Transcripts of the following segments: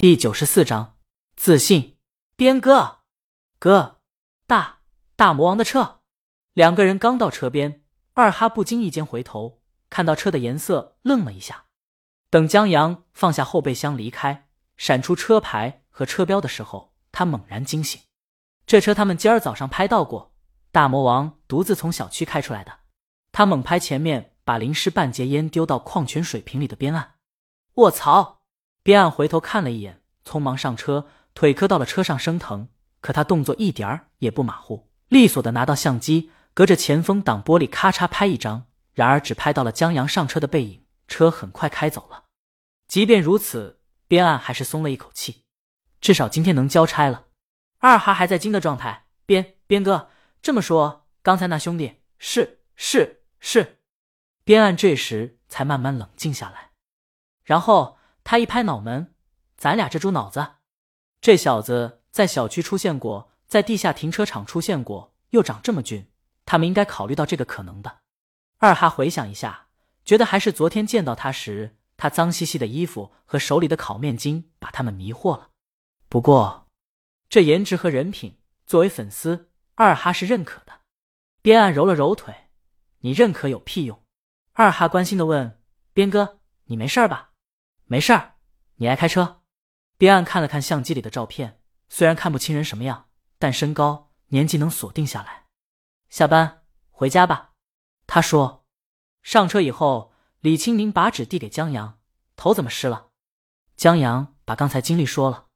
第94章自信。边哥哥大魔王的车。两个人刚到车边，二哈不经意间回头，看到车的颜色愣了一下。等江阳放下后备箱离开，闪出车牌和车标的时候，他猛然惊醒。这车他们今儿早上拍到过，大魔王独自从小区开出来的。他猛拍前面把淋湿半截烟丢到矿泉水瓶里的边岸。卧槽！边岸回头看了一眼，匆忙上车，腿磕到了车上生疼，可他动作一点儿也不马虎，利索地拿到相机，隔着前风挡玻璃咔嚓拍一张，然而只拍到了江阳上车的背影，车很快开走了。即便如此，边岸还是松了一口气，至少今天能交差了。二哈还在惊的状态，边哥，这么说，刚才那兄弟是。边岸这时才慢慢冷静下来，然后他一拍脑门，咱俩这猪脑子，这小子在小区出现过，在地下停车场出现过，又长这么俊，他们应该考虑到这个可能的。二哈回想一下，觉得还是昨天见到他时，他脏兮兮的衣服和手里的烤面筋把他们迷惑了。不过这颜值和人品，作为粉丝，二哈是认可的。边岸揉了揉腿，你认可有屁用。二哈关心地问，边哥，你没事吧？没事儿，你爱开车？边岸看了看相机里的照片，虽然看不清人什么样，但身高年纪能锁定下来。下班回家吧，他说。上车以后，李清明把纸递给江阳，头怎么湿了？江阳把刚才经历说了。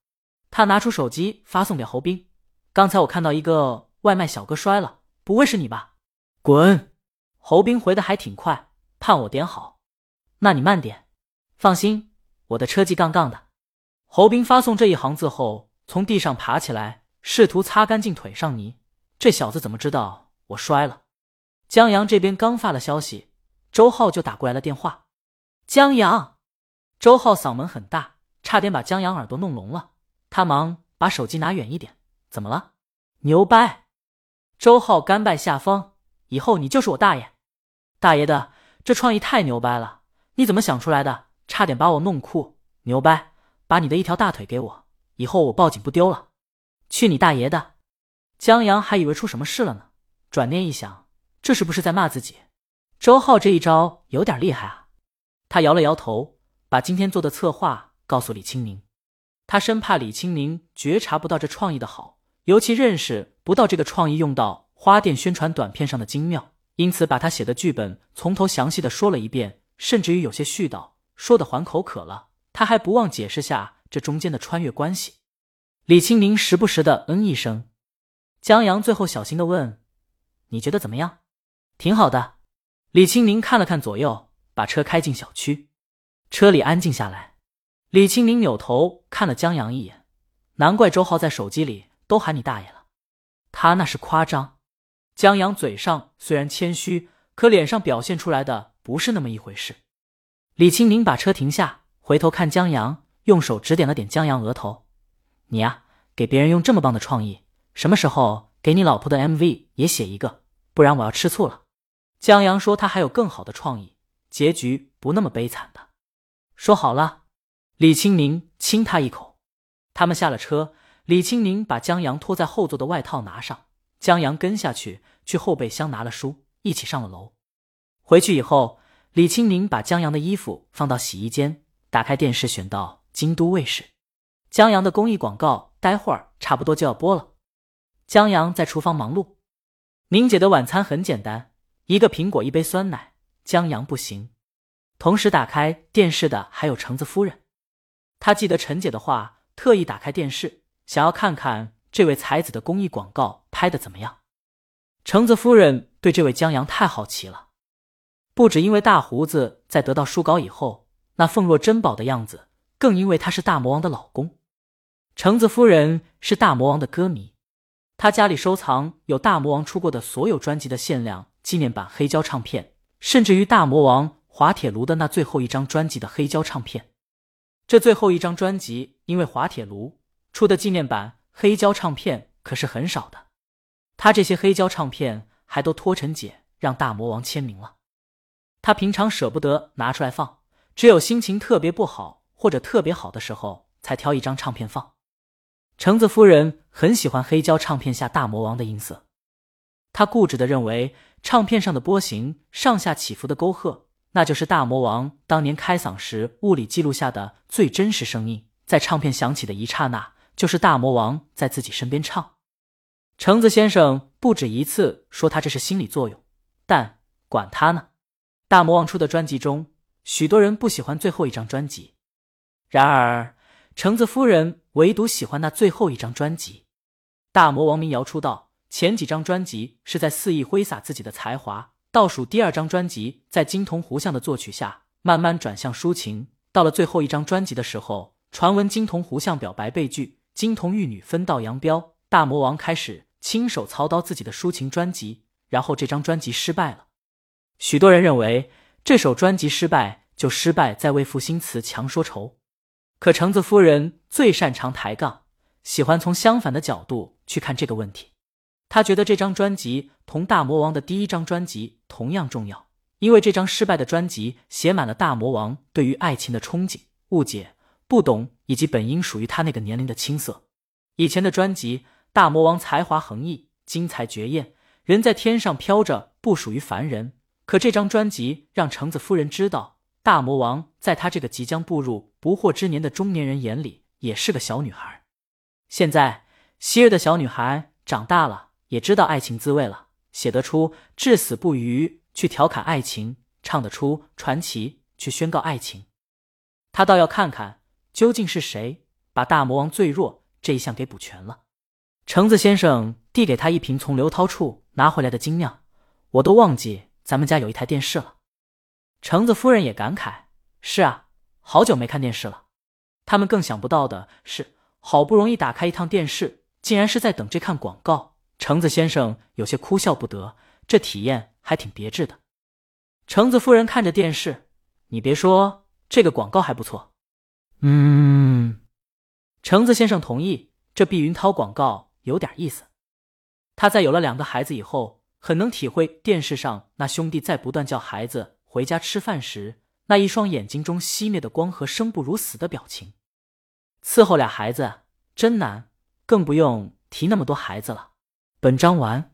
他拿出手机发送给侯斌，刚才我看到一个外卖小哥摔了，不会是你吧？滚！侯斌回得还挺快，盼我点好。那你慢点，放心，我的车技杠的。侯斌发送这一行字后，从地上爬起来，试图擦干净腿上泥。这小子怎么知道我摔了？江阳这边刚发了消息，周浩就打过来了电话。江阳！周浩嗓门很大，差点把江阳耳朵弄聋了。他忙把手机拿远一点，怎么了？牛掰！周浩甘拜下风，以后你就是我大爷。大爷的，这创意太牛掰了，你怎么想出来的？差点把我弄哭，牛掰！把你的一条大腿给我，以后我报警不丢了。去你大爷的！江阳还以为出什么事了呢，转念一想，这是不是在骂自己？周浩这一招有点厉害啊。他摇了摇头，把今天做的策划告诉李清明。他深怕李清明觉察不到这创意的好，尤其认识不到这个创意用到花店宣传短片上的精妙，因此把他写的剧本从头详细的说了一遍，甚至于有些絮叨，说得还口渴了，他还不忘解释下这中间的穿越关系。李清明时不时的一声。江阳最后小心地问，你觉得怎么样？挺好的。李清明看了看左右，把车开进小区。车里安静下来。李清明扭头看了江阳一眼，难怪周浩在手机里都喊你大爷了，他那是夸张。江阳嘴上虽然谦虚，可脸上表现出来的不是那么一回事。李清明把车停下，回头看江阳，用手指点了点江阳额头，你啊，给别人用这么棒的创意，什么时候给你老婆的 MV 也写一个，不然我要吃醋了。江阳说他还有更好的创意，结局不那么悲惨的。说好了。李清明亲他一口。他们下了车，李清明把江阳拖在后座的外套拿上，江阳跟下去，去后备箱拿了书，一起上了楼。回去以后，李清明把江阳的衣服放到洗衣间，打开电视选到京都卫视。江阳的公益广告待会儿差不多就要播了。江阳在厨房忙碌。宁姐的晚餐很简单，一个苹果一杯酸奶，江阳不行。同时打开电视的还有橙子夫人。他记得陈姐的话，特意打开电视，想要看看这位才子的公益广告拍得怎么样。橙子夫人对这位江阳太好奇了，不只因为大胡子在得到书稿以后那奉若珍宝的样子，更因为他是大魔王的老公。橙子夫人是大魔王的歌迷，他家里收藏有大魔王出过的所有专辑的限量纪念版黑胶唱片，甚至于大魔王滑铁卢的那最后一张专辑的黑胶唱片。这最后一张专辑因为滑铁卢出的纪念版黑胶唱片可是很少的，他这些黑胶唱片还都托陈姐让大魔王签名了。他平常舍不得拿出来放，只有心情特别不好或者特别好的时候才挑一张唱片放。橙子夫人很喜欢黑胶唱片下大魔王的音色，她固执地认为唱片上的波形上下起伏的沟壑，那就是大魔王当年开嗓时物理记录下的最真实声音，在唱片响起的一刹那，就是大魔王在自己身边唱。橙子先生不止一次说他这是心理作用，但管他呢，大魔王出的专辑中，许多人不喜欢最后一张专辑，然而橙子夫人唯独喜欢那最后一张专辑。大魔王民谣出道前几张专辑是在肆意挥洒自己的才华，倒数第二张专辑在金童湖巷的作曲下慢慢转向抒情，到了最后一张专辑的时候，传闻金童湖巷表白被拒，金童玉女分道扬镳，大魔王开始亲手操刀自己的抒情专辑，然后这张专辑失败了。许多人认为这首专辑失败就失败在为赋新词强说愁，可橙子夫人最擅长抬杠，喜欢从相反的角度去看这个问题。他觉得这张专辑同大魔王的第一张专辑同样重要，因为这张失败的专辑写满了大魔王对于爱情的憧憬、误解、不懂，以及本应属于他那个年龄的青涩。以前的专辑，大魔王才华横溢，精彩绝艳，人在天上飘着，不属于凡人。可这张专辑让橙子夫人知道，大魔王在他这个即将步入不惑之年的中年人眼里也是个小女孩。现在昔日的小女孩长大了，也知道爱情滋味了，写得出至死不渝去调侃爱情，唱得出传奇去宣告爱情。他倒要看看究竟是谁把大魔王最弱这一项给补全了。橙子先生递给他一瓶从刘涛处拿回来的精酿，我都忘记咱们家有一台电视了。橙子夫人也感慨，是啊，好久没看电视了。他们更想不到的是，好不容易打开一趟电视，竟然是在等这看广告。橙子先生有些哭笑不得，这体验还挺别致的。橙子夫人看着电视，你别说，这个广告还不错。橙子先生同意，这碧云涛广告有点意思。他在有了两个孩子以后，很能体会电视上那兄弟在不断叫孩子回家吃饭时，那一双眼睛中熄灭的光和生不如死的表情。伺候俩孩子真难，更不用提那么多孩子了。本章完。